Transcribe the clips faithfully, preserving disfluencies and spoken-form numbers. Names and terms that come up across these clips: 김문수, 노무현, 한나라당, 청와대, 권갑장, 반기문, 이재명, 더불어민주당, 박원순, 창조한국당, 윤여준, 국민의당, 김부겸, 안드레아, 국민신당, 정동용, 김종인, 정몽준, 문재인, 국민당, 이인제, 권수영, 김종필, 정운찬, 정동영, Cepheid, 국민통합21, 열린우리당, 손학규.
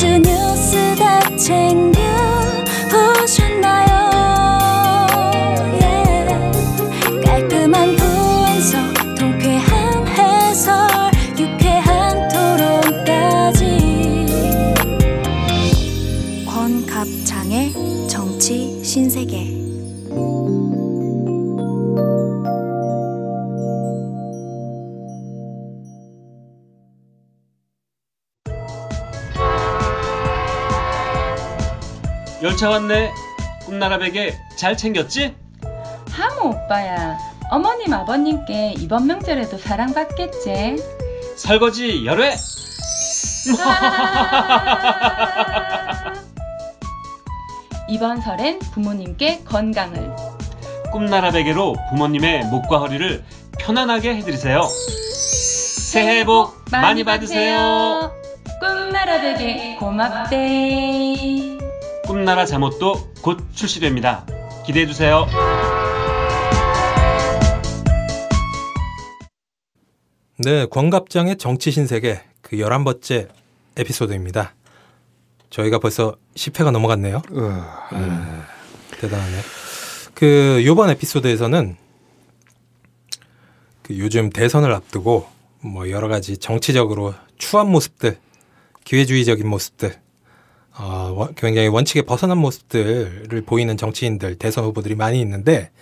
이슈 뉴스 다 챙겨 보셨나요? yeah. 깔끔한 분석, 통쾌한 해설, 유쾌한 토론까지. 권갑장의 정치 신세계. 열차 왔네. 꿈나라 베개 잘 챙겼지? 하모 오빠야, 어머님 아버님께 이번 명절에도 사랑받겠지? 설거지 열회! 이번 설엔 부모님께 건강을, 꿈나라 베개로 부모님의 목과 허리를 편안하게 해드리세요. 새해 복 많이, 많이 받으세요. 받으세요. 꿈나라 베개 고맙대. 꿈나라 잠옷도 곧 출시됩니다. 기대해주세요. 네, 권갑장의 정치신세계 그 열한 번째 에피소드입니다. 저희가 벌써 십 회가 넘어갔네요. 음, 음. 대단하네. 그 요번 에피소드에서는 그 요즘 대선을 앞두고 뭐 여러 가지 정치적으로 추한 모습들, 기회주의적인 모습들, 어, 굉장히 원칙에 벗어난 모습들을 보이는 정치인들, 대선 후보들이 많이 있는데,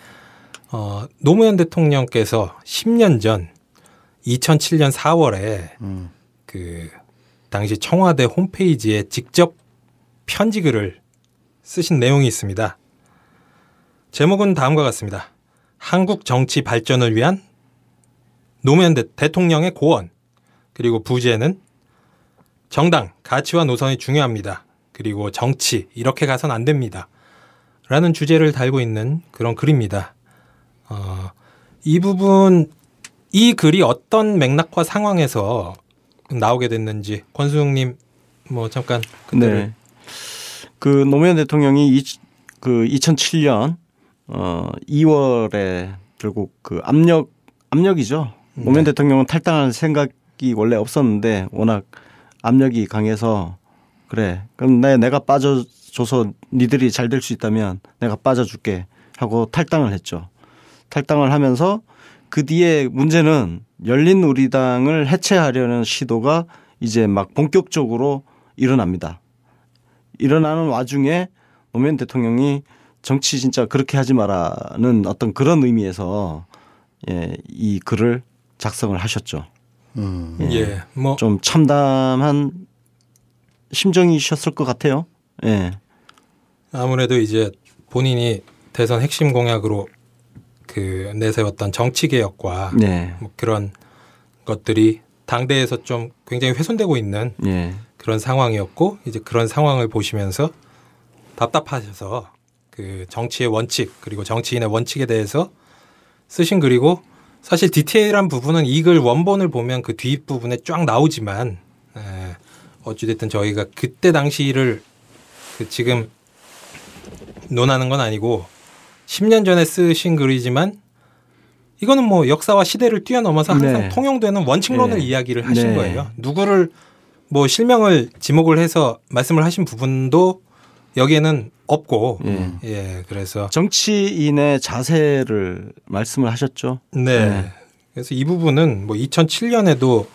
어, 노무현 대통령께서 십 년 전 이천칠 년 사월에 음. 그 당시 청와대 홈페이지에 직접 편지글을 쓰신 내용이 있습니다. 제목은 다음과 같습니다. 한국 정치 발전을 위한 노무현 대, 대통령의 고언, 그리고 부제는 정당, 가치와 노선이 중요합니다. 그리고 정치, 이렇게 가선 안 됩니다. 라는 주제를 달고 있는 그런 글입니다. 어, 이 부분, 이 글이 어떤 맥락과 상황에서 나오게 됐는지 권수영님 뭐 잠깐 그때를. 네. 그 노무현 대통령이 이, 그 이천칠 년 어, 이월에 결국 그 압력, 압력이죠. 네. 노무현 대통령은 탈당할 생각이 원래 없었는데 워낙 압력이 강해서 그래, 그럼 내, 내가 빠져줘서 니들이 잘 될 수 있다면 내가 빠져줄게 하고 탈당을 했죠. 탈당을 하면서 그 뒤에 문제는 열린우리당을 해체하려는 시도가 이제 막 본격적으로 일어납니다. 일어나는 와중에 노무현 대통령이 정치 진짜 그렇게 하지 마라는 어떤 그런 의미에서 예, 이 글을 작성을 하셨죠. 음. 예, 예, 뭐 좀 참담한 심정이셨을 것 같아요. 예. 아무래도 이제 본인이 대선 핵심 공약으로 그 내세웠던 정치 개혁과 네. 뭐 그런 것들이 당대에서 좀 굉장히 훼손되고 있는 예. 그런 상황이었고, 이제 그런 상황을 보시면서 답답하셔서 그 정치의 원칙, 그리고 정치인의 원칙에 대해서 쓰신. 그리고 사실 디테일한 부분은 이 글 원본을 보면 그 뒷부분에 쫙 나오지만, 예. 어찌됐든 저희가 그때 당시를 그 지금 논하는 건 아니고 십 년 전에 쓰신 글이지만 이거는 뭐 역사와 시대를 뛰어넘어서 항상 네. 통용되는 원칙론을 네. 이야기를 하신 네. 거예요. 누구를 뭐 실명을 지목을 해서 말씀을 하신 부분도 여기에는 없고 네. 예, 그래서 정치인의 자세를 말씀을 하셨죠. 네. 네. 그래서 이 부분은 뭐 이천칠 년에도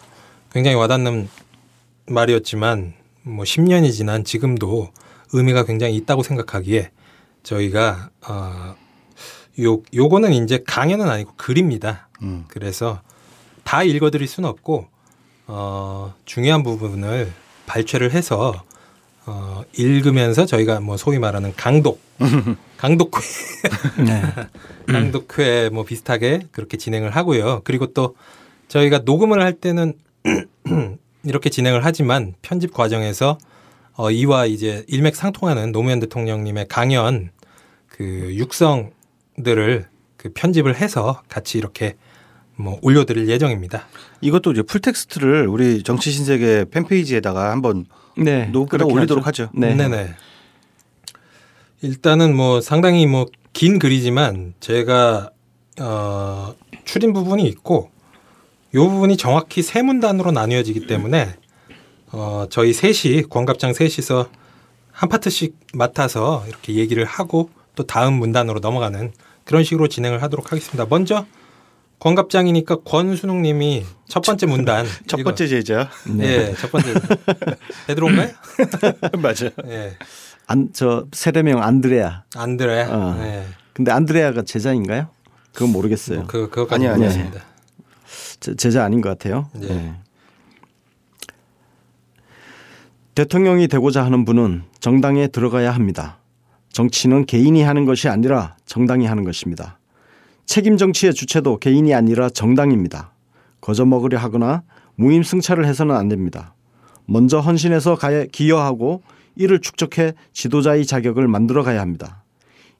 굉장히 와닿는 말이었지만 뭐 십 년이 지난 지금도 의미가 굉장히 있다고 생각하기에 저희가 어, 요, 요거는 이제 강연은 아니고 글입니다. 음. 그래서 다 읽어드릴 수는 없고 어, 중요한 부분을 발췌를 해서 어, 읽으면서 저희가 뭐 소위 말하는 강독, 강독회, 네. 강독회 뭐 비슷하게 그렇게 진행을 하고요. 그리고 또 저희가 녹음을 할 때는 이렇게 진행을 하지만 편집 과정에서 어, 이와 이제 일맥상통하는 노무현 대통령님의 강연 그 육성들을 그 편집을 해서 같이 이렇게 뭐 올려드릴 예정입니다. 이것도 이제 풀텍스트를 우리 정치신세계 팬페이지에다가 한번 네, 녹음해서 올리도록 하죠. 하죠. 네. 네네. 일단은 뭐 상당히 뭐 긴 글이지만 제가 어, 추린 부분이 있고 이 부분이 정확히 세 문단으로 나뉘어지기 때문에 어, 저희 셋이 권갑장 셋이서 한 파트씩 맡아서 이렇게 얘기를 하고 또 다음 문단으로 넘어가는 그런 식으로 진행을 하도록 하겠습니다. 먼저 권갑장이니까 권순욱 님이 첫 번째 문단. 첫 이거. 번째 제자. 네. 예, 첫 번째. 베드로인가요? 맞아요. 예. 안, 저 세례명 안드레아. 안드레아. 어. 네. 근데 안드레아가 제자인가요? 그건 모르겠어요. 뭐 그, 그것까지 아니, 모르겠습니다. 아니, 아니. 제자 아닌 것 같아요. 예. 네. 대통령이 되고자 하는 분은 정당에 들어가야 합니다. 정치는 개인이 하는 것이 아니라 정당이 하는 것입니다. 책임 정치의 주체도 개인이 아니라 정당입니다. 거저먹으려 하거나 무임승차를 해서는 안 됩니다. 먼저 헌신해서 기여하고 이를 축적해 지도자의 자격을 만들어 가야 합니다.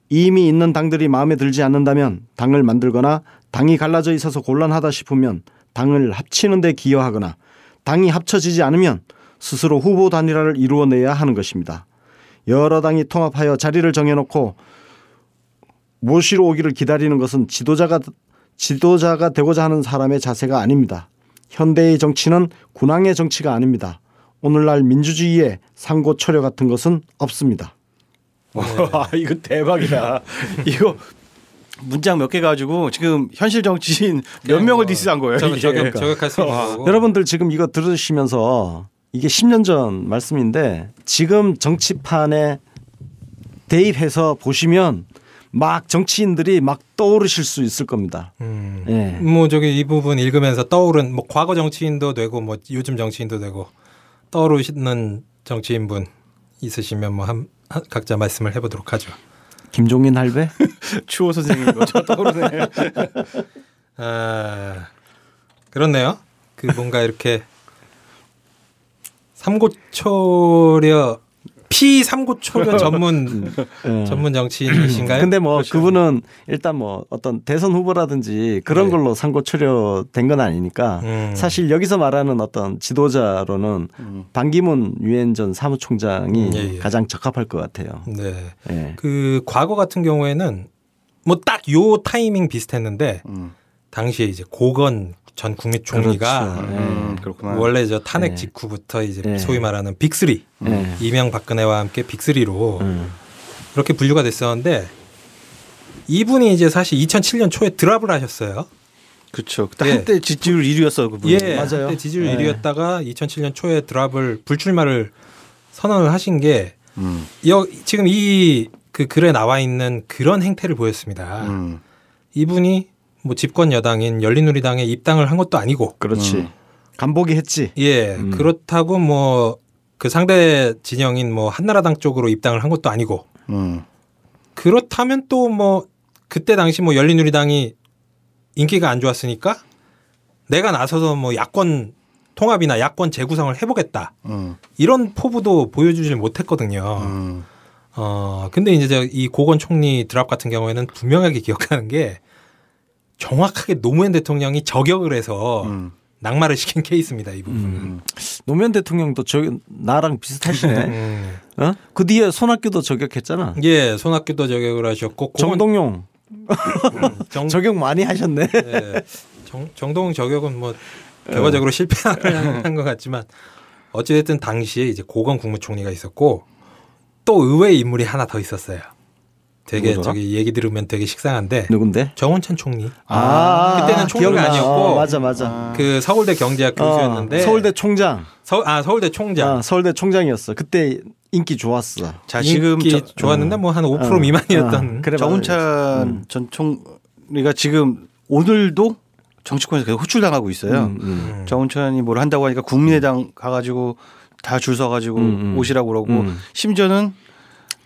이미 있는 당들이 마음에 들지 않는다면 당을 만들거나 당이 갈라져 있어서 곤란하다 싶으면 당을 합치는 데 기여하거나 당이 합쳐지지 않으면 스스로 후보 단일화를 이루어내야 하는 것입니다. 여러 당이 통합하여 자리를 정해놓고 모시러 오기를 기다리는 것은 지도자가, 지도자가 되고자 하는 사람의 자세가 아닙니다. 현대의 정치는 군항의 정치가 아닙니다. 오늘날 민주주의의 상고 철여 같은 것은 없습니다. 네. 와, 이거 대박이다. 이거 문장 몇 개 가지고 지금 현실 정치인 몇 명을 뭐, 디스한 거예요. 저격, 저격, 저격할 수 있는 거고. 여러분들 지금 이거 들으시면서 이게 십 년 전 말씀인데 지금 정치판에 대입해서 보시면 막 정치인들이 막 떠오르실 수 있을 겁니다. 음. 예. 뭐 저기 이 부분 읽으면서 떠오른 뭐 과거 정치인도 되고 뭐 요즘 정치인도 되고 떠오르시는 정치인분 있으시면 뭐 한, 한, 각자 말씀을 해보도록 하죠. 김종인 할배? 추호 선생님 먼저 떠오르네요. 아, 그렇네요. 그 뭔가 이렇게 삼고초려 피 삼고초려 전문 네. 전문 정치인이신가요? 근데 뭐 그렇죠. 그분은 일단 뭐 어떤 대선 후보라든지 그런 네. 걸로 삼고초려 된 건 아니니까 음. 사실 여기서 말하는 어떤 지도자로는 음. 반기문 유엔 전 사무총장이 예, 예. 가장 적합할 것 같아요. 네. 네. 그 과거 같은 경우에는 뭐 딱 요 타이밍 비슷했는데 음. 당시에 이제 고건 전 국무총리가 그렇죠. 음, 원래 저 탄핵 직후부터 이제 네. 소위 말하는 빅쓰리 네. 이명박근혜와 함께 빅쓰리로 음. 그렇게 분류가 됐었는데 이분이 이제 사실 이천칠 년 초에 드랍을 하셨어요. 그렇죠. 그때 예. 한때 지지율 일 위였어요. 그분이. 예, 맞아요. 한때 지지율 네. 일 위였다가 이천칠 년 초에 드랍을 불출마를 선언을 하신 게 음. 여, 지금 이 그 글에 나와 있는 그런 행태를 보였습니다. 음. 이분이 뭐 집권 여당인 열린우리당에 입당을 한 것도 아니고, 그렇지 음. 간보기 했지. 예, 음. 그렇다고 뭐 그 상대 진영인 뭐 한나라당 쪽으로 입당을 한 것도 아니고, 음. 그렇다면 또 뭐 그때 당시 뭐 열린우리당이 인기가 안 좋았으니까 내가 나서서 뭐 야권 통합이나 야권 재구성을 해보겠다 음. 이런 포부도 보여주질 못했거든요. 음. 어 근데 이제 이 고건 총리 드랍 같은 경우에는 분명하게 기억하는 게. 정확하게 노무현 대통령이 저격을 해서 음. 낙마를 시킨 케이스입니다. 이 부분은. 음. 노무현 대통령도 저 나랑 비슷하시네. 음. 어? 그 뒤에 손학규도 저격했잖아. 예, 손학규도 저격을 하셨고. 정동용. 정... 저격 많이 하셨네. 예, 정, 정동용 저격은 뭐 결과적으로 실패한 것 같지만 어찌됐든 당시에 이제 고건 국무총리가 있었고 또 의외의 인물이 하나 더 있었어요. 되게 누구더라? 저기 얘기 들으면 되게 식상한데 누군데? 정운찬 총리. 아, 그때는 총리가 기억나. 아니었고, 아, 맞아 맞아. 아. 그 서울대 경제학 교수였는데 어, 서울대 총장. 서, 아 서울대 총장. 아, 서울대 총장이었어. 그때 인기 좋았어. 자 지금 인기 저, 좋았는데 어. 뭐 한 오 퍼센트 어. 미만이었던. 어. 그래, 정운찬 음. 전 총리가 지금 오늘도 정치권에서 계속 호출당하고 있어요. 음, 음. 정운찬이 뭘 한다고 하니까 국민의당 음. 가가지고 다 줄 서가지고 음, 음. 오시라고 그러고 음. 심지어는.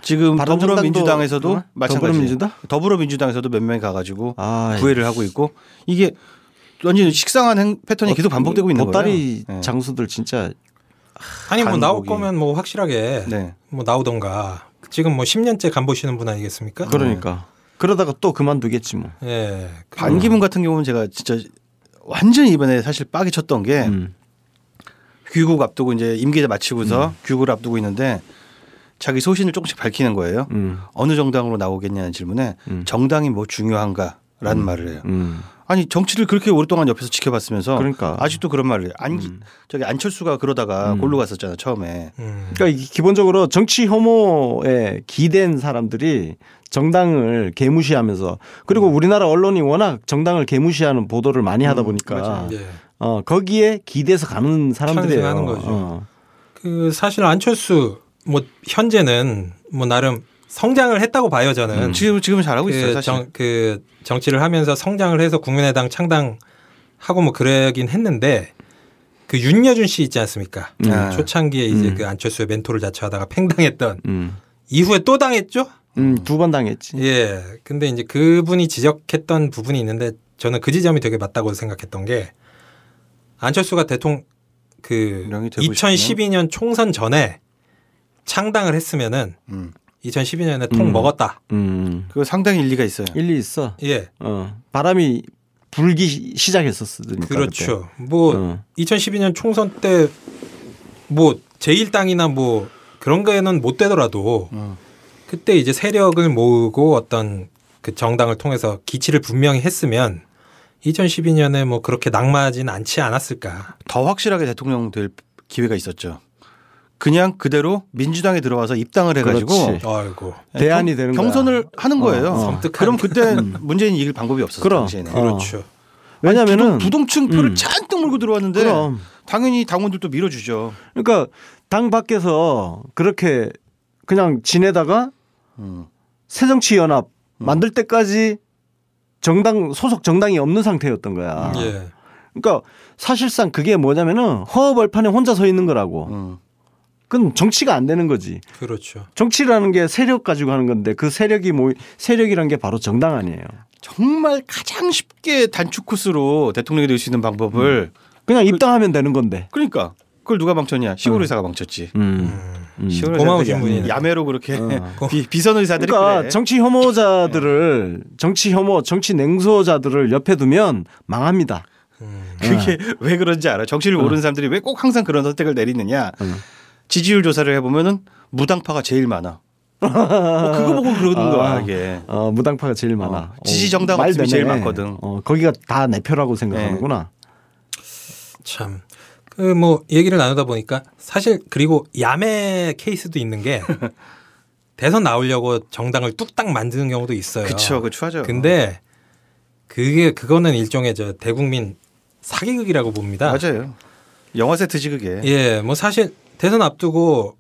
지금 더불어민주당에서도 어? 마찬가지. 더불어민주당? 더불어민주당에서도 몇 명이 가가지고 아, 구애를 하고 있고 이게 완전 식상한 행, 패턴이 어, 계속 반복되고 있는 거예요. 보따리 장수들 진짜 아니 간복이. 뭐 나올 거면 뭐 확실하게 네. 뭐 나오던가. 지금 뭐 십 년째 간보시는 분 아니겠습니까? 그러니까 네. 그러다가 또 그만두겠지 뭐. 예. 네. 반기문 같은 경우는 제가 진짜 완전히 이번에 사실 빡이 쳤던 게 음. 귀국 앞두고 이제 임기를 마치고서 음. 귀국을 앞두고 있는데. 자기 소신을 조금씩 밝히는 거예요. 음. 어느 정당으로 나오겠냐는 질문에 음. 정당이 뭐 중요한가라는 음. 말을 해요. 음. 아니 정치를 그렇게 오랫동안 옆에서 지켜봤으면서 그러니까. 아직도 그런 말을 해요. 안, 음. 저기 안철수가 그러다가 음. 골로 갔었잖아 처음에. 음. 그러니까 기본적으로 정치 혐오에 기댄 사람들이 정당을 개무시하면서 그리고 음. 우리나라 언론이 워낙 정당을 개무시하는 보도를 많이 하다 보니까 음, 네. 어, 거기에 기대서 가는 사람들이에요. 하는 거죠. 어. 그 사실 안철수 뭐 현재는 뭐 나름 성장을 했다고 봐요 저는. 음. 지금 지금 잘하고 그 있어요 사실. 정, 그 정치를 하면서 성장을 해서 국민의당 창당하고 뭐 그러긴 했는데 그 윤여준 씨 있지 않습니까? 아. 초창기에 이제 음. 그 안철수의 멘토를 자처하다가 팽당했던 음. 이후에 또 당했죠? 음, 두 번 당했지. 예. 근데 이제 그분이 지적했던 부분이 있는데 저는 그 지점이 되게 맞다고 생각했던 게 안철수가 대통령 그 이천십이 년 총선 전에 창당을 했으면은. 음. 이천십이 년에 통 음. 먹었다. 음. 그거 상당히 일리가 있어요. 일리 있어. 예. 어. 바람이 불기 시작했었으니까. 그렇죠. 그때. 뭐 어. 이천십이 년 총선 때 뭐 제일 당이나 뭐 그런 거에는 못 되더라도 어. 그때 이제 세력을 모으고 어떤 그 정당을 통해서 기치를 분명히 했으면 이천십이 년에 뭐 그렇게 낙마하진 않지 않았을까. 더 확실하게 대통령 될 기회가 있었죠. 그냥 그대로 민주당에 들어와서 입당을 해가지고 아이고. 대안이 되는 경선을 거야. 하는 거예요. 어, 어. 그럼 그때 문재인 이길 방법이 없었어. 그럼 그렇죠. 어. 왜냐하면은 부동층 표를 음. 잔뜩 몰고 들어왔는데 그럼. 당연히 당원들도 밀어주죠. 그러니까 당 밖에서 그렇게 그냥 지내다가 음. 새정치연합 음. 만들 때까지 정당 소속 정당이 없는 상태였던 거야. 예. 그러니까 사실상 그게 뭐냐면은 허허벌판에 혼자 서 있는 거라고. 음. 그건 정치가 안 되는 거지. 그렇죠. 정치라는 게 세력 가지고 하는 건데 그 세력이 뭐 세력이란 게 바로 정당 아니에요. 정말 가장 쉽게 단축 코스로 대통령이 될 수 있는 방법을 음. 그냥 입당하면 되는 건데. 그러니까 그걸 누가 망쳤냐? 시골 의사가 음. 망쳤지. 음. 음. 시골 고마우신 분이 야매로 그렇게 어. 비, 비선 의사들이 그러니까 그래. 정치 혐오자들을 정치 혐오, 정치 냉소자들을 옆에 두면 망합니다. 음. 그게 음. 왜 그런지 알아? 정치를 음. 모르는 사람들이 왜 꼭 항상 그런 선택을 내리느냐? 음. 지지율 조사를 해보면은 무당파가 제일 많아. 뭐 그거 보고 그러는 거야 이게. 어, 무당파가 제일 많아. 어, 지지 정당 같은 제일 많거든. 어, 거기가 다 내 표라고 생각하는구나. 네. 참 그 뭐 얘기를 나누다 보니까 사실 그리고 야매 케이스도 있는 게 대선 나오려고 정당을 뚝딱 만드는 경우도 있어요. 그렇죠, 그 추하죠. 근데 그게 그거는 일종의 저 대국민 사기극이라고 봅니다. 맞아요. 영화 세트지 그게. 예, 뭐 사실. 대선 앞두고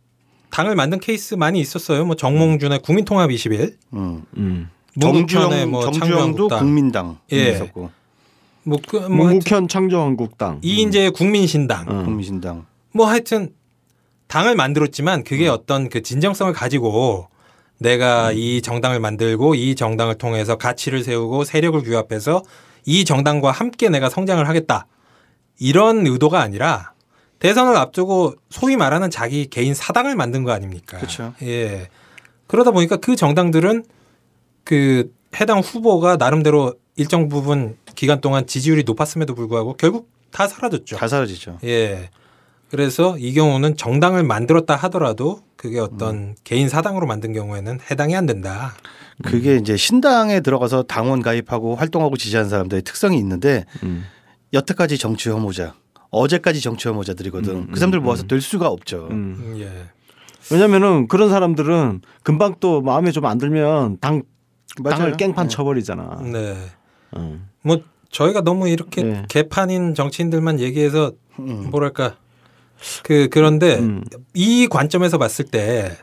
당을 만든 케이스 많이 있었어요. 뭐 정몽준의 국민통합이십일, 음, 음. 정주영, 뭐 정주영도 국민당 예. 있었고, 뭐 그, 뭐 노무현 창조한국당, 이인제 음. 국민신당, 음. 국민신당. 뭐 하여튼 당을 만들었지만 그게 음. 어떤 그 진정성을 가지고 내가 음. 이 정당을 만들고 이 정당을 통해서 가치를 세우고 세력을 규합해서 이 정당과 함께 내가 성장을 하겠다 이런 의도가 아니라. 대선을 앞두고 소위 말하는 자기 개인 사당을 만든 거 아닙니까? 그렇죠. 예. 그러다 보니까 그 정당들은 그 해당 후보가 나름대로 일정 부분 기간 동안 지지율이 높았음에도 불구하고 결국 다 사라졌죠. 다 사라지죠. 예. 그래서 이 경우는 정당을 만들었다 하더라도 그게 어떤 음. 개인 사당으로 만든 경우에는 해당이 안 된다. 그게 음. 이제 신당에 들어가서 당원 가입하고 활동하고 지지하는 사람들의 특성이 있는데 음. 여태까지 정치 혐오자. 어제까지 정치 혐오자들이거든. 음, 음, 그 사람들 모아서 음. 될 수가 없죠. 음. 예. 왜냐면은 그런 사람들은 금방 또 마음에 좀 안 들면 당, 당을 깽판 네. 쳐버리잖아. 네. 음. 뭐 저희가 너무 이렇게 네. 개판인 정치인들만 얘기해서 음. 뭐랄까 그 그런데 음. 이 관점에서 봤을 때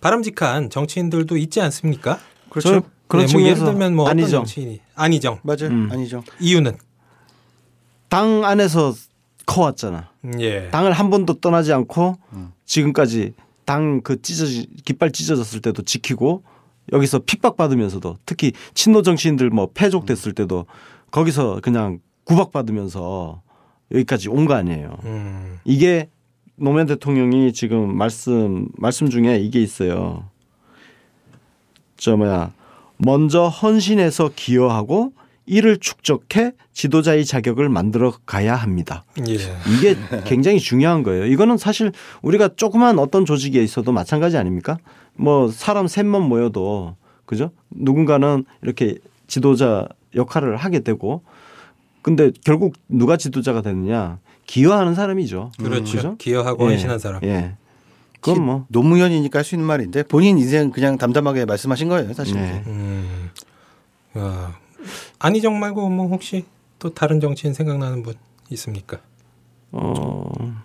바람직한 정치인들도 있지 않습니까? 그렇죠. 그런 네, 뭐 예를 들면 뭐 안희정. 어떤 정치인이 안희정 맞아요. 음. 안희정 이유는 당 안에서 커왔잖아. 예. 당을 한 번도 떠나지 않고 음. 지금까지 당 그 찢어지 깃발 찢어졌을 때도 지키고 여기서 핍박받으면서도 특히 친노 정치인들 뭐 패족됐을 때도 거기서 그냥 구박받으면서 여기까지 온 거 아니에요. 음. 이게 노무현 대통령이 지금 말씀 말씀 중에 이게 있어요. 저 뭐야 먼저 헌신해서 기여하고. 이를 축적해 지도자의 자격을 만들어 가야 합니다. 예. 이게 굉장히 중요한 거예요. 이거는 사실 우리가 조그만 어떤 조직에 있어도 마찬가지 아닙니까? 뭐 사람 셋만 모여도 그죠? 누군가는 이렇게 지도자 역할을 하게 되고 근데 결국 누가 지도자가 되느냐? 기여하는 사람이죠. 그렇죠. 그렇죠? 기여하고 헌신한 예. 사람. 예. 그건 뭐 노무현이니까 할 수 있는 말인데 본인 인생 그냥 담담하게 말씀하신 거예요, 사실. 네. 음. 아. 안희정 말고 뭐 혹시 또 다른 정치인 생각나는 분 있습니까? 어. 음.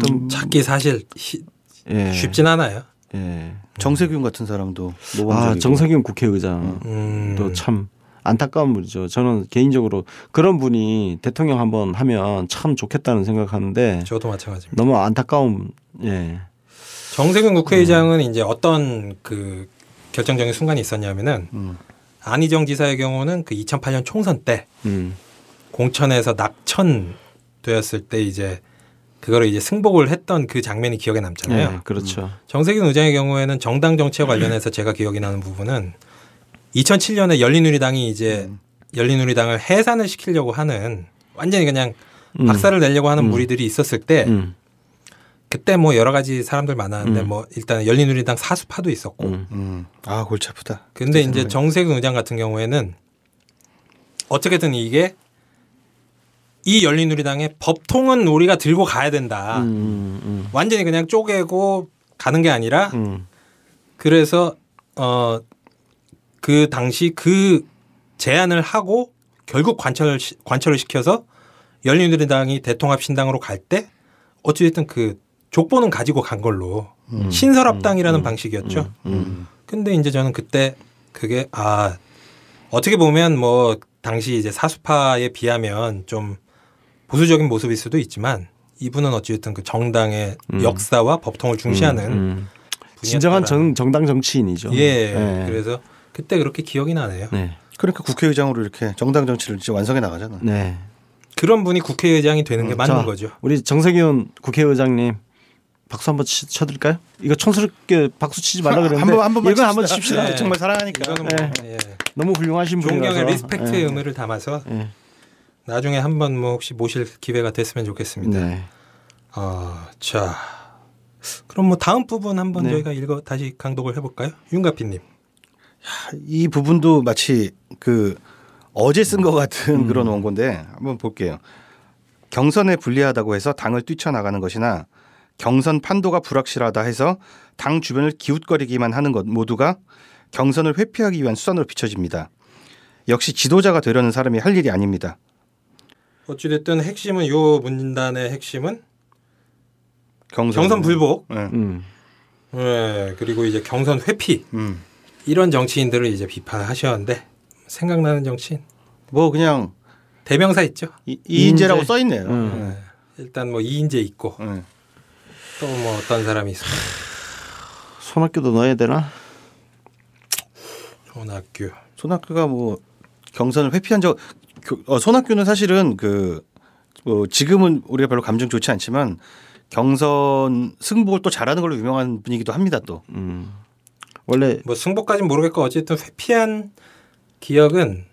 일단 찾기 사실 시, 예. 쉽진 않아요. 예. 정세균 같은 사람도 노원적이고. 아, 정세균 국회의장. 음. 또 참 안타까운 분이죠. 저는 개인적으로 그런 분이 대통령 한번 하면 참 좋겠다는 생각하는데 저도 마찬가지입니다. 너무 안타까운. 예. 정세균 국회의장은 음. 이제 어떤 그 결정적인 순간이 있었냐면은 음. 안희정 지사의 경우는 그 이천팔 년 총선 때 음. 공천에서 낙천되었을 때 이제 그거를 이제 승복을 했던 그 장면이 기억에 남잖아요. 네, 그렇죠. 음. 정세균 의장의 경우에는 정당 정치와 관련해서 제가 기억이 나는 부분은 이천칠 년에 열린우리당이 이제 음. 열린우리당을 해산을 시키려고 하는 완전히 그냥 음. 박살을 내려고 하는 음. 무리들이 있었을 때 음. 그때 뭐 여러 가지 사람들 많았는데 음. 뭐 일단 열린우리당 사수파도 있었고 음. 음. 아 골치 아프다. 근데 이제 생각해. 정세균 의장 같은 경우에는 어떻게든 이게 이 열린우리당의 법통은 우리가 들고 가야 된다. 음, 음. 완전히 그냥 쪼개고 가는 게 아니라 음. 그래서 어, 그 당시 그 제안을 하고 결국 관철, 관철을 시켜서 열린우리당이 대통합신당으로 갈 때 어찌됐든 그 족보는 가지고 간 걸로 음, 신설합당이라는 음, 방식이었죠. 음, 음. 근데 이제 저는 그때 그게 아 어떻게 보면 뭐 당시 이제 사수파에 비하면 좀 보수적인 모습일 수도 있지만 이분은 어찌됐든 그 정당의 음. 역사와 법통을 중시하는 음, 음. 진정한 정, 정당 정치인이죠. 예. 네. 그래서 그때 그렇게 기억이 나네요. 네. 그러니까 국회의장으로 이렇게 정당 정치를 이제 완성해 나가잖아요. 네. 그런 분이 국회의장이 되는 게 음, 맞는 자, 거죠. 우리 정세균 국회의장님 박수 한번 쳐드릴까요? 이거 촌스럽게 박수 치지 말라 그랬는데 한 번, 한 번만 이건 한번 칩시다. 네. 정말 사랑하니까. 뭐, 네. 예. 너무 훌륭하신 분이라서 존경의 리스펙트의 예. 의미를 담아서 예. 나중에 한번 뭐 혹시 모실 기회가 됐으면 좋겠습니다. 네. 어, 자, 그럼 뭐 다음 부분 한번 네. 저희가 읽어 다시 강독을 해볼까요? 윤가피님. 이 부분도 마치 그 어제 쓴 것 같은 음. 그런 원고인데 한번 볼게요. 경선에 불리하다고 해서 당을 뛰쳐나가는 것이나 경선 판도가 불확실하다 해서 당 주변을 기웃거리기만 하는 것 모두가 경선을 회피하기 위한 수단으로 비춰집니다. 역시 지도자가 되려는 사람이 할 일이 아닙니다. 어찌됐든 핵심은 이 문단의 핵심은 경선, 경선 불복 네. 음. 네, 그리고 이제 경선 회피 음. 이런 정치인들을 이제 비판하셨는데 생각나는 정치인 뭐 그냥 대명사 있죠. 이, 이인제라고 이인제. 써있네요. 음. 네. 일단 뭐 이인제 있고 네. 또 뭐 어떤 사람이 있어요. 손학규도 넣어야 되나? 손학규. 손학규가 뭐 경선을 회피한 적. 어, 손학규는 사실은 그 어, 지금은 우리가 별로 감정 좋지 않지만 경선 승복을 또 잘하는 걸로 유명한 분이기도 합니다. 또 음. 원래 뭐 승복까지는 모르겠고 어쨌든 회피한 기억은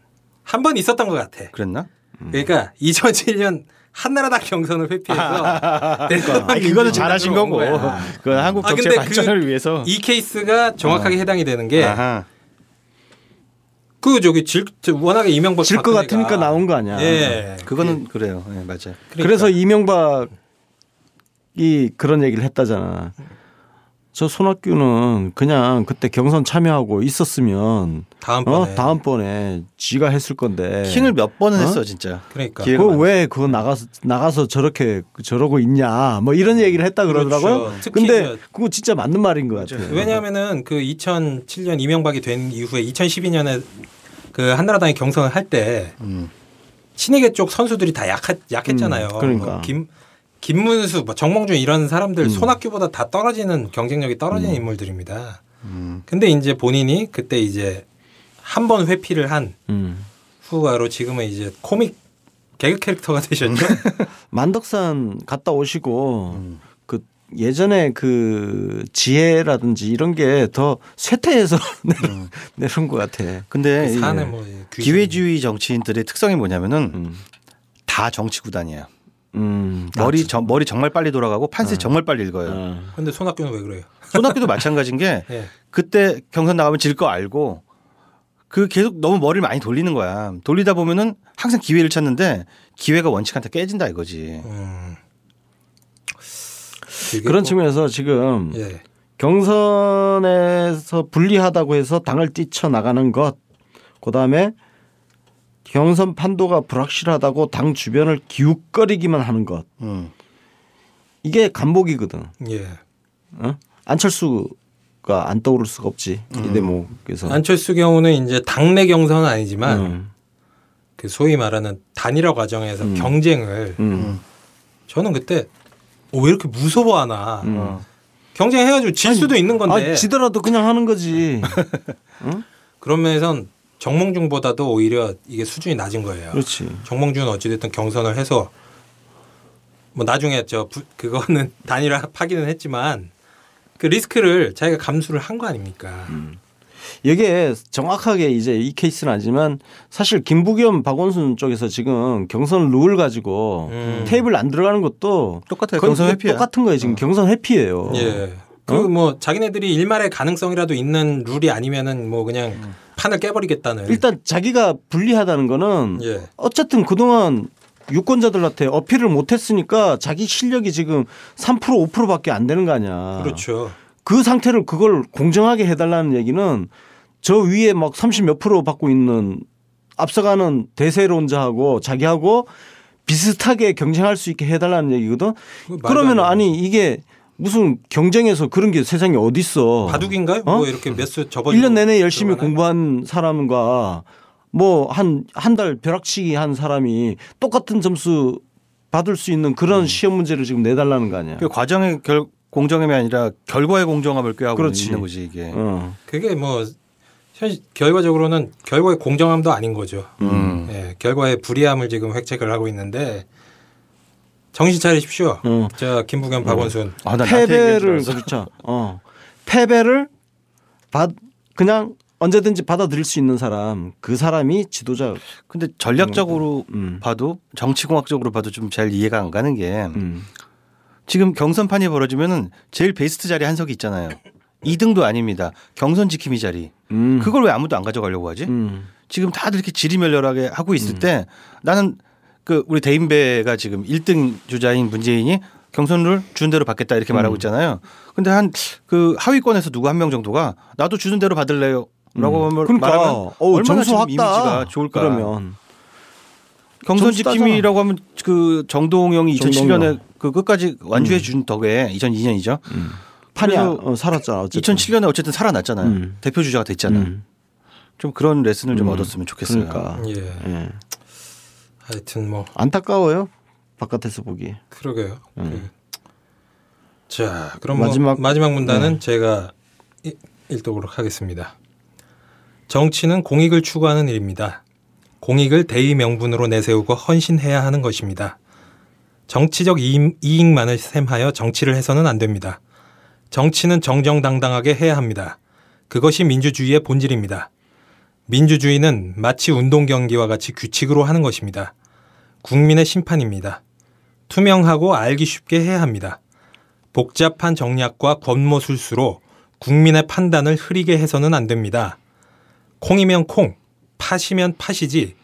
한 번 있었던 것 같아. 그랬나? 음. 그러니까 이천칠 년. 한나라당 경선을 회피해서 아, 그러니까. 그거는 잘하신 거고 거야. 그건 한국 정치 아, 발전을 그 위해서 이 케이스가 정확하게 어. 해당이 되는 게 그 저기 질 워낙에 이명박 질 것 같으니까 나온 거 아니야. 예, 그거는 예. 그래요. 예, 맞아. 그러니까. 그래서 이명박이 그런 얘기를 했다잖아. 저 손학규는 그냥 그때 경선 참여하고 있었으면 다음번에 어? 다음번에 지가 했을 건데 킹을 몇 번은 어? 했어 진짜. 그러니까 그거 왜 그거 나가서 나가서 저렇게 저러고 있냐 뭐 이런 얘기를 했다 그러더라고요. 그렇죠. 근데 그거 진짜 맞는 말인 것 같아요. 그렇죠. 왜냐하면은 그 이천칠 년 이명박이 된 이후에 이천십이 년에 그 한나라당이 경선을 할 때 음. 친이계 쪽 선수들이 다 약하, 약했잖아요. 음, 그러니까 뭐 김 김문수, 정몽준 이런 사람들 음. 손학규보다 다 떨어지는 경쟁력이 떨어지는 음. 인물들입니다. 음. 근데 이제 본인이 그때 이제 한 번 회피를 한 음. 후가로 지금은 이제 코믹 개그 캐릭터가 되셨죠. 만덕산 갔다 오시고 음. 그 예전에 그 지혜라든지 이런 게 더 쇠퇴해서 음. 내려온 것 같아. 근데 그 산에 뭐 기회주의 정치인들의 특성이 뭐냐면은 음. 다 정치 구단이야. 음, 머리, 저, 머리 정말 빨리 돌아가고 판세 어. 정말 빨리 읽어요. 그런데 어. 손학규는 왜 그래요? 손학규도 마찬가지인 게 예. 그때 경선 나가면 질 거 알고 그 계속 너무 머리를 많이 돌리는 거야. 돌리다 보면은 항상 기회를 찾는데 기회가 원칙한테 깨진다 이거지. 음. 그런 측면에서 지금 예. 경선에서 불리하다고 해서 당을 뛰쳐나가는 것, 그다음에 경선 판도가 불확실하다고 당 주변을 기웃거리기만 하는 것. 음. 이게 간복이거든. 예. 어? 안철수가 안 떠오를 수가 없지. 음. 이 대목에서. 안철수 경우는 이제 당내 경선은 아니지만 음. 그 소위 말하는 단일화 과정에서 음. 경쟁을 음. 저는 그때 어, 왜 이렇게 무서워하나. 음. 경쟁해가지고 질 아니, 수도 있는 건데. 아니, 지더라도 그냥 하는 거지. 응? 그런 면에선 정몽준보다도 오히려 이게 수준이 낮은 거예요. 그렇지. 정몽준은 어찌됐든 경선을 해서 뭐 나중에 저 부, 그거는 단일화 파기는 했지만 그 리스크를 자기가 감수를 한 거 아닙니까? 음. 이게 정확하게 이제 이 케이스는 아니지만 사실 김부겸 박원순 쪽에서 지금 경선 룰 가지고 음. 테이블 안 들어가는 것도 똑같아요. 경선 회피야. 똑같은 거예요. 지금 어. 경선 회피예요. 예. 그 뭐 어? 자기네들이 일말의 가능성이라도 있는 룰이 아니면은 뭐 그냥 음. 판을 깨버리겠다는. 일단 자기가 불리하다는 거는 예. 어쨌든 그동안 유권자들한테 어필을 못했으니까 자기 실력이 지금 삼 퍼센트 오 퍼센트밖에 안 되는 거 아니야. 그렇죠. 그 상태를 그걸 공정하게 해달라는 얘기는 저 위에 막 삼십 몇 프로 받고 있는 앞서가는 대세론자하고 자기하고 비슷하게 경쟁할 수 있게 해달라는 얘기거든. 그러면 아니 이게 무슨 경쟁에서 그런 게 세상에 어디 있어. 바둑인가요? 어? 뭐 이렇게 몇 수 접어. 일 년 내내 열심히 공부한 사람과 뭐 한 한 달 벼락치기 한 사람이 똑같은 점수 받을 수 있는 그런 음. 시험 문제를 지금 내달라는 거 아니야. 그 과정의 결 공정함이 아니라 결과의 공정함을 꾀하고 있는 거지 이게. 어. 그게 뭐 현실 결과적으로는 결과의 공정함도 아닌 거죠. 음. 예, 결과의 불리함을 지금 획책을 하고 있는데 정신 차리십시오. 음. 자 김부겸 음. 박원순 아, 패배를 그렇죠. 어. 패배를 받 그냥 언제든지 받아들일 수 있는 사람 그 사람이 지도자. 근데 전략적으로 음. 봐도 정치공학적으로 봐도 좀 잘 이해가 안 가는 게. 음. 지금 경선판이 벌어지면은 제일 베스트 자리 한석이 있잖아요. 이 등도 아닙니다. 경선 지킴이 자리. 음. 그걸 왜 아무도 안 가져가려고 하지? 음. 지금 다들 이렇게 지리멸렬하게 하고 있을 음. 때 나는 그 우리 대인배가 지금 일 등 주자인 문재인이 경선을 주는 대로 받겠다 이렇게 말하고 있잖아요. 그런데 한 그 하위권에서 누구 한 명 정도가 나도 주는 대로 받을래요 라고 음. 그러니까. 말하면 어우, 얼마나 지금 왔다. 이미지가 좋을까. 그러면. 경선 지킴이라고 하면 그 정동영이 정동영. 이천칠 년에 그 끝까지 완주해 준 음. 덕에 이천이 년이죠. 음. 판이 어, 살았잖아. 어쨌든. 이천칠 년에 어쨌든 살아났잖아요. 음. 대표 주자가 됐잖아요. 음. 좀 그런 레슨을 음. 좀 얻었으면 좋겠어요. 그러니까. 예. 예. 하여튼 뭐 안타까워요. 바깥에서 보기. 그러게요. 음. 자, 그럼 마지막 뭐 마지막 문단은 네. 제가 읽도록 하겠습니다. 정치는 공익을 추구하는 일입니다. 공익을 대의 명분으로 내세우고 헌신해야 하는 것입니다. 정치적 이익만을 셈하여 정치를 해서는 안 됩니다. 정치는 정정당당하게 해야 합니다. 그것이 민주주의의 본질입니다. 민주주의는 마치 운동 경기와 같이 규칙으로 하는 것입니다. 국민의 심판입니다. 투명하고 알기 쉽게 해야 합니다. 복잡한 정략과 권모술수로 국민의 판단을 흐리게 해서는 안 됩니다. 콩이면 콩, 팥이면 팥이지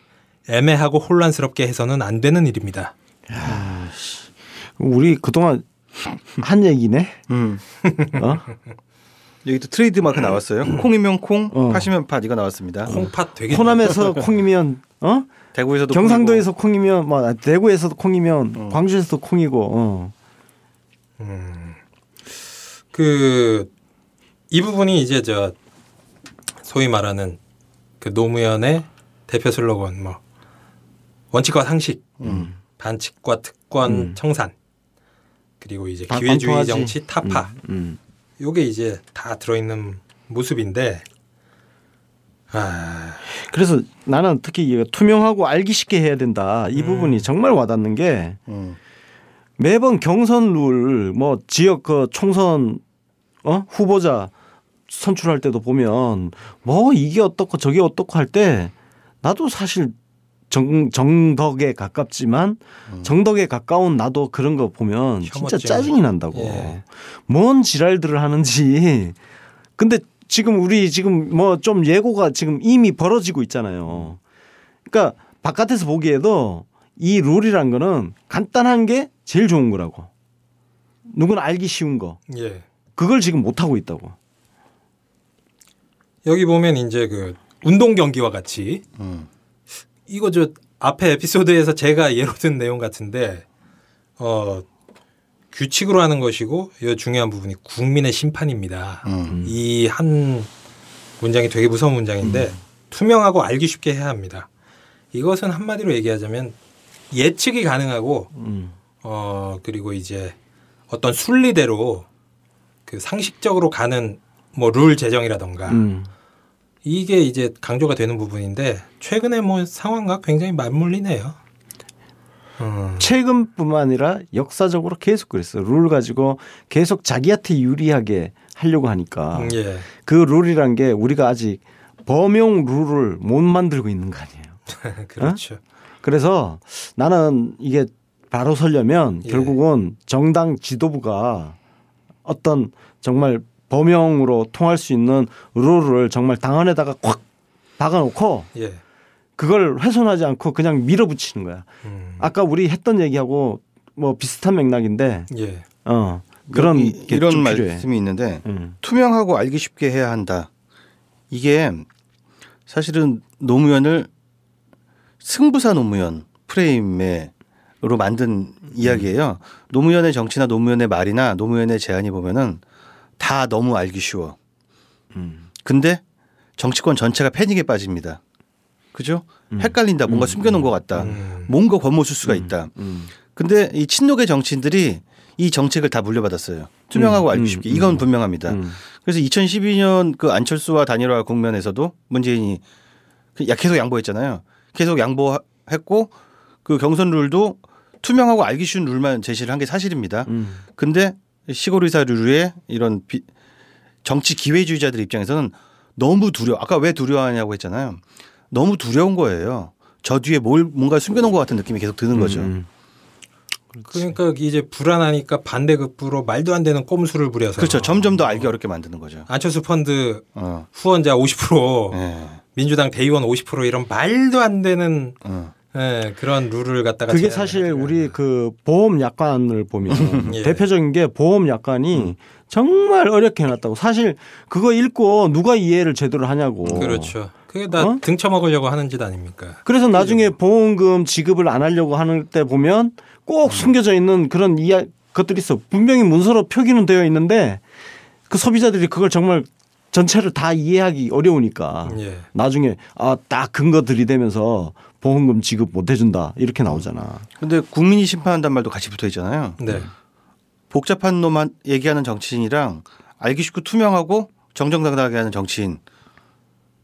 애매하고 혼란스럽게 해서는 안 되는 일입니다. 야, 우리 그동안 한 얘기네. 음. 어? 여기 또 트레이드마크 나왔어요. 콩이면 콩, 어. 팥이면 팥 이거 나왔습니다. 콩팥 되게 호남에서 콩이면 어? 대구에서도 경상도에서 콩이고. 콩이면 뭐 대구에서도 콩이면 어. 광주에서도 콩이고. 어. 음. 그 이 부분이 이제 저 소위 말하는 그 노무현의 대표 슬로건 뭐 원칙과 상식, 음. 반칙과 특권 음. 청산, 그리고 이제 기회주의 반포하지. 정치 타파, 음. 음. 요게 이제 다 들어있는 모습인데, 아 그래서 나는 특히 투명하고 알기 쉽게 해야 된다 이 음. 부분이 정말 와닿는 게 음. 매번 경선 룰, 뭐 지역 그 총선 어? 후보자 선출할 때도 보면 뭐 이게 어떻고 저게 어떻고 할 때 나도 사실 정, 정덕에 가깝지만 음. 정덕에 가까운 나도 그런 거 보면 혐오증. 진짜 짜증이 난다고. 예. 뭔 지랄들을 하는지. 근데 지금 우리 지금 뭐 좀 예고가 지금 이미 벌어지고 있잖아요. 그러니까 바깥에서 보기에도 이 룰이란 거는 간단한 게 제일 좋은 거라고. 누구나 알기 쉬운 거. 예. 그걸 지금 못 하고 있다고. 여기 보면 이제 그 운동 경기와 같이 음. 이거 저 앞에 에피소드에서 제가 예로 든 내용 같은데 어. 규칙으로 하는 것이고 이 중요한 부분이 국민의 심판입니다. 음. 이 한 문장이 되게 무서운 문장인데 음. 투명하고 알기 쉽게 해야 합니다. 이것은 한마디로 얘기하자면 예측이 가능하고 음. 어 그리고 이제 어떤 순리대로 그 상식적으로 가는 뭐 룰 제정이라던가 음. 이게 이제 강조가 되는 부분인데 최근에 뭐 상황과 굉장히 맞물리네요. 음. 최근뿐만 아니라 역사적으로 계속 그랬어요. 룰 가지고 계속 자기한테 유리하게 하려고 하니까 예. 그 룰이란 게 우리가 아직 범용 룰을 못 만들고 있는 거 아니에요. 그렇죠. 어? 그래서 나는 이게 바로 서려면 예. 결국은 정당 지도부가 어떤 정말 범용으로 통할 수 있는 룰을 정말 당헌에다가 확 박아놓고 예. 그걸 훼손하지 않고 그냥 밀어붙이는 거야. 음. 아까 우리 했던 얘기하고 뭐 비슷한 맥락인데 예. 어, 그런 여기, 게 이런 말씀이 필요해. 있는데 음. 투명하고 알기 쉽게 해야 한다. 이게 사실은 노무현을 승부사 노무현 프레임으로 만든 이야기예요. 노무현의 정치나 노무현의 말이나 노무현의 제안이 보면은 다 너무 알기 쉬워. 음. 근데 정치권 전체가 패닉에 빠집니다. 그죠? 음. 헷갈린다. 뭔가 음. 숨겨놓은 것 같다. 음. 뭔가 권모술수가 음. 있다. 음. 근데 이 친노계 정치인들이 이 정책을 다 물려받았어요. 투명하고 음. 알기 쉽게. 음. 이건 분명합니다. 음. 그래서 이천십이 년 그 안철수와 단일화 국면에서도 문재인이 계속 양보했잖아요. 계속 양보했고 그 경선 룰도 투명하고 알기 쉬운 룰만 제시를 한 게 사실입니다. 음. 근데 시골의사 룰의 이런 비 정치 기회주의자들 입장에서는 너무 두려워. 아까 왜 두려워하냐고 했잖아요. 너무 두려운 거예요. 저 뒤에 뭘 뭔가 숨겨놓은 것 같은 느낌이 계속 드는 거죠. 음. 그러니까 이제 불안하니까 반대급부로 말도 안 되는 꼼수를 부려서 그렇죠. 점점 더 알기 어렵게 만드는 거죠. 안철수 펀드 어. 후원자 오십 퍼센트 네. 민주당 대의원 오십 퍼센트 이런 말도 안 되는 어. 네, 그런 룰을 갖다가 그게 사실 우리 그 보험 약관을 보면 예. 대표적인 게 보험 약관이 음. 정말 어렵게 해놨다고. 사실 그거 읽고 누가 이해를 제대로 하냐고. 그렇죠. 그게 다 어? 등쳐먹으려고 하는 짓 아닙니까? 그래서 나중에 보험금 지급을 안 하려고 하는 때 보면 꼭 숨겨져 있는 그런 이야 것들이 있어. 분명히 문서로 표기는 되어 있는데 그 소비자들이 그걸 정말 전체를 다 이해하기 어려우니까 예. 나중에 아, 딱 근거 들이대면서 보험금 지급 못 해준다 이렇게 나오잖아. 근데 국민이 심판한단 말도 같이 붙어 있잖아요. 네. 복잡한 놈만 얘기하는 정치인이랑 알기 쉽고 투명하고 정정당당하게 하는 정치인.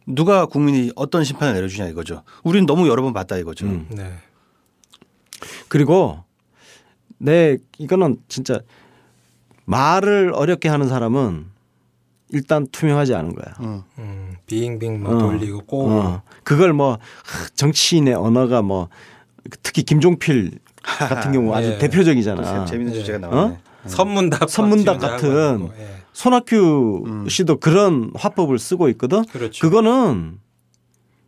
누가 국민이 어떤 심판을 내려주냐 이거죠. 우리는 너무 여러 번 봤다 이거죠. 음. 네. 그리고 네 이거는 진짜 말을 어렵게 하는 사람은 일단 투명하지 않은 거야. 음. 음, 빙빙 뭐 어. 돌리고 꼬. 어. 그걸 뭐 정치인의 언어가 뭐 특히 김종필 같은 경우 아주 예. 대표적이잖아. 재밌는 예. 주제가 나오네. 어? 선문답, 선문답 같은 예. 손학규 음. 씨도 그런 화법을 쓰고 있거든. 그렇죠. 그거는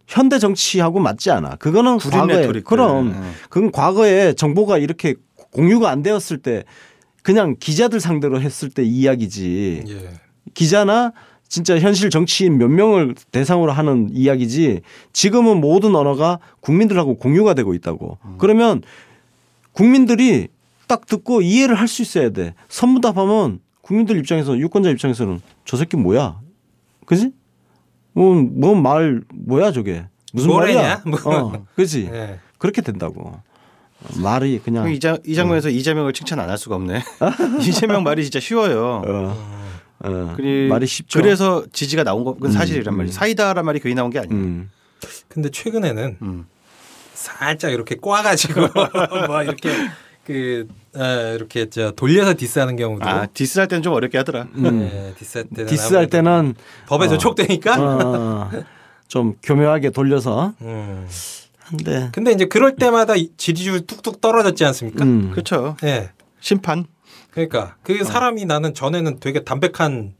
현대 정치하고 맞지 않아. 그거는 과거에 레토릭. 그럼 네. 그건 과거에 정보가 이렇게 공유가 안 되었을 때 그냥 기자들 상대로 했을 때 이야기지. 예. 기자나 진짜 현실 정치인 몇 명을 대상으로 하는 이야기지. 지금은 모든 언어가 국민들하고 공유가 되고 있다고. 음. 그러면 국민들이 딱 듣고 이해를 할 수 있어야 돼. 선문답하면 국민들 입장에서 유권자 입장에서는 저 새끼 뭐야, 그지? 뭔 뭐, 뭐 말 뭐야 저게 무슨 말이야? 뭐. 어, 그지? 네. 그렇게 된다고. 말이 그냥 이, 자, 이 장면에서 어. 이재명을 칭찬 안 할 수가 없네. 이재명 말이 진짜 쉬워요. 어. 어. 그리, 말이 쉽죠. 그래서 지지가 나온 건 음, 사실이란 말이에요. 음. 사이다란 말이 괜히 나온 게 아니에요. 음. 근데 최근에는 음. 살짝 이렇게 꼬아가지고 막 이렇게 그 아, 이렇게 저 돌려서 디스하는 경우도. 아, 디스할 때는 좀 어렵게 하더라. 음. 네, 디스할 때는, 디스할 때는 법에 어, 저촉되니까 어, 좀 교묘하게 돌려서. 음. 근데 근데 이제 그럴 때마다 지지율 뚝뚝 떨어졌지 않습니까? 음. 그렇죠. 예, 네. 심판. 그러니까 그 사람이 어. 나는 전에는 되게 담백한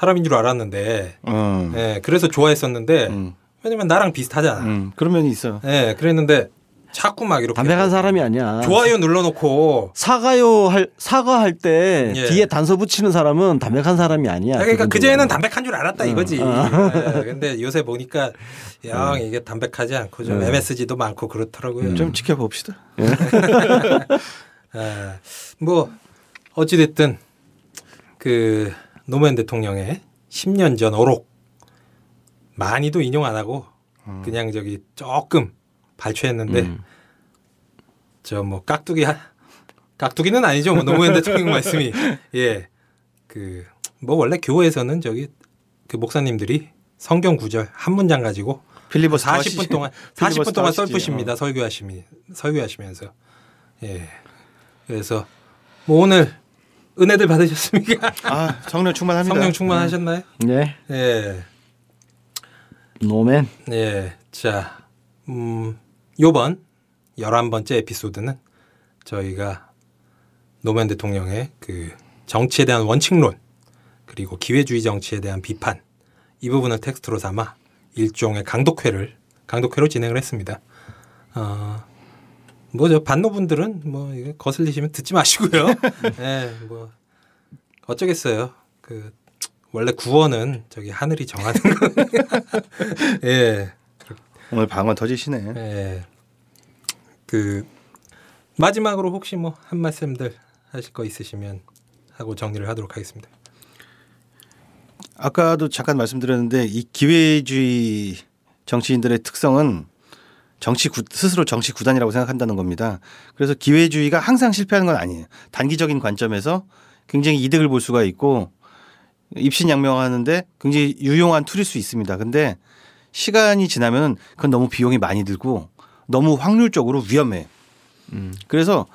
사람인 줄 알았는데, 음. 예, 그래서 좋아했었는데, 음. 왜냐면 나랑 비슷하잖아. 음. 그런 면이 있어요. 예, 그랬는데 자꾸 막 이렇게 담백한 사람이 아니야. 좋아요 눌러놓고 사과요 할 사과할 때 예. 뒤에 단서 붙이는 사람은 담백한 사람이 아니야. 그러니까 그제는 담백한 줄 알았다 응. 이거지. 그런데 예, 요새 보니까 영 응. 이게 담백하지 않고 좀 응. 엠에스지도 많고 그렇더라고요. 좀 지켜봅시다. 예. 아, 뭐 어찌됐든 그 노무현 대통령의 십 년 전 어록 많이도 인용 안 하고 그냥 저기 조금 발췌했는데 음. 저 뭐 깍두기 하, 깍두기는 아니죠. 뭐 노무현 대통령 말씀이 예 그 뭐 원래 교회에서는 저기 그 목사님들이 성경 구절 한 문장 가지고 필리버스터 사십 분 동안 사십 분 동안 썰푸십니다. 어. 설교하시미 설교하시면서 예 그래서 뭐 오늘 은혜들 받으셨습니까? 아 성령 충만합니다. 성령 충만하셨나요? 네. 예. 노멘. 예. 자. 음, 요번 열한 번째 에피소드는 저희가 노무현 대통령의 그 정치에 대한 원칙론 그리고 기회주의 정치에 대한 비판 이 부분을 텍스트로 삼아 일종의 강독회를 강독회로 진행을 했습니다. 어, 뭐 저 반노분들은 뭐 거슬리시면 듣지 마시고요. 네, 뭐 어쩌겠어요. 그 원래 구원은 저기 하늘이 정하는 거예요. 예. 오늘 방언 터지시네. 예. 그 마지막으로 혹시 뭐 한 말씀들 하실 거 있으시면 하고 정리를 하도록 하겠습니다. 아까도 잠깐 말씀드렸는데 이 기회주의 정치인들의 특성은 정치 구, 스스로 정치 구단이라고 생각한다는 겁니다. 그래서 기회주의가 항상 실패하는 건 아니에요. 단기적인 관점에서 굉장히 이득을 볼 수가 있고 입신양명하는데 굉장히 유용한 툴일 수 있습니다. 근데 시간이 지나면 그건 너무 비용이 많이 들고 너무 확률적으로 위험해. 음. 그래서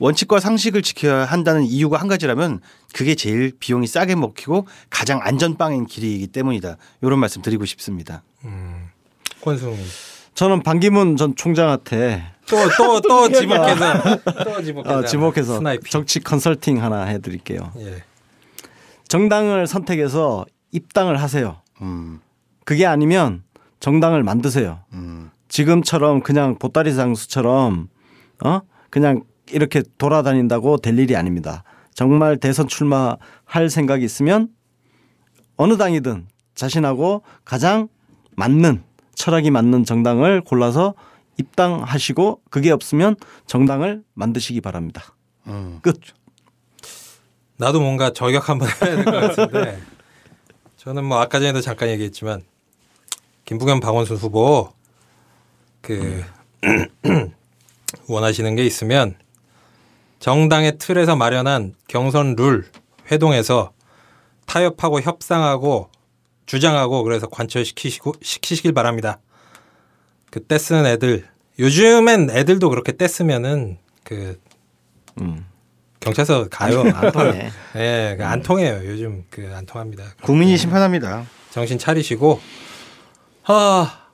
원칙과 상식을 지켜야 한다는 이유가 한 가지라면 그게 제일 비용이 싸게 먹히고 가장 안전빵인 길이기 때문이다. 이런 말씀 드리고 싶습니다. 음. 권수영 저는 반기문 전 총장한테 또 또 지목해서 또 지목해서 어, 지목해서 스나이핑. 정치 컨설팅 하나 해드릴게요. 예. 정당을 선택해서 입당을 하세요. 음. 그게 아니면 정당을 만드세요. 음. 지금처럼 그냥 보따리 장수처럼 어? 그냥 이렇게 돌아다닌다고 될 일이 아닙니다. 정말 대선 출마할 생각이 있으면 어느 당이든 자신하고 가장 맞는 철학이 맞는 정당을 골라서 입당하시고 그게 없으면 정당을 만드시기 바랍니다. 음. 끝. 나도 뭔가 저격 한번 해야 될 것 같은데 저는 뭐 아까 전에도 잠깐 얘기했지만 김부겸 박원순 후보 그 음. 원하시는 게 있으면 정당의 틀에서 마련한 경선 룰 회동에서 타협하고 협상하고 주장하고 그래서 관철시키시고 시키시길 바랍니다. 그 떼 쓰는 애들 요즘엔 애들도 그렇게 떼 쓰면은 그 음. 경찰서 가요. 안 통해. 예, 네, 안 통해요. 요즘 그 안 통합니다. 국민이 심판합니다. 정신 차리시고. 아,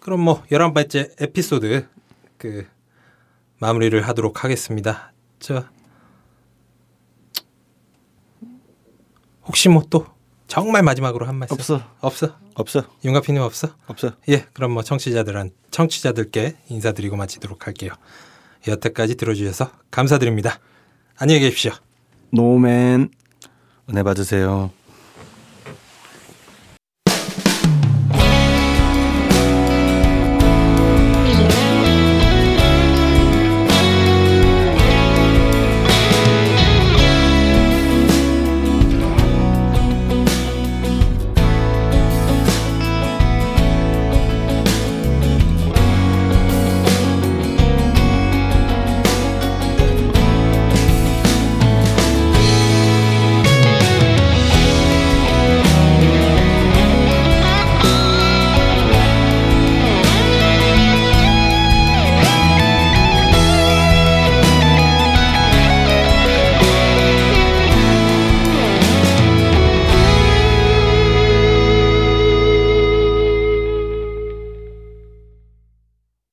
그럼 뭐 열한 번째 에피소드 그 마무리를 하도록 하겠습니다. 저 혹시 뭐 또 정말 마지막으로 한 말씀 없어 없어 없어 윤가피님 없어 없어 예 그럼 뭐 청취자들한 청취자들께 인사드리고 마치도록 할게요. 여태까지 들어주셔서 감사드립니다. 안녕히 계십시오. 노맨 은혜 받으세요.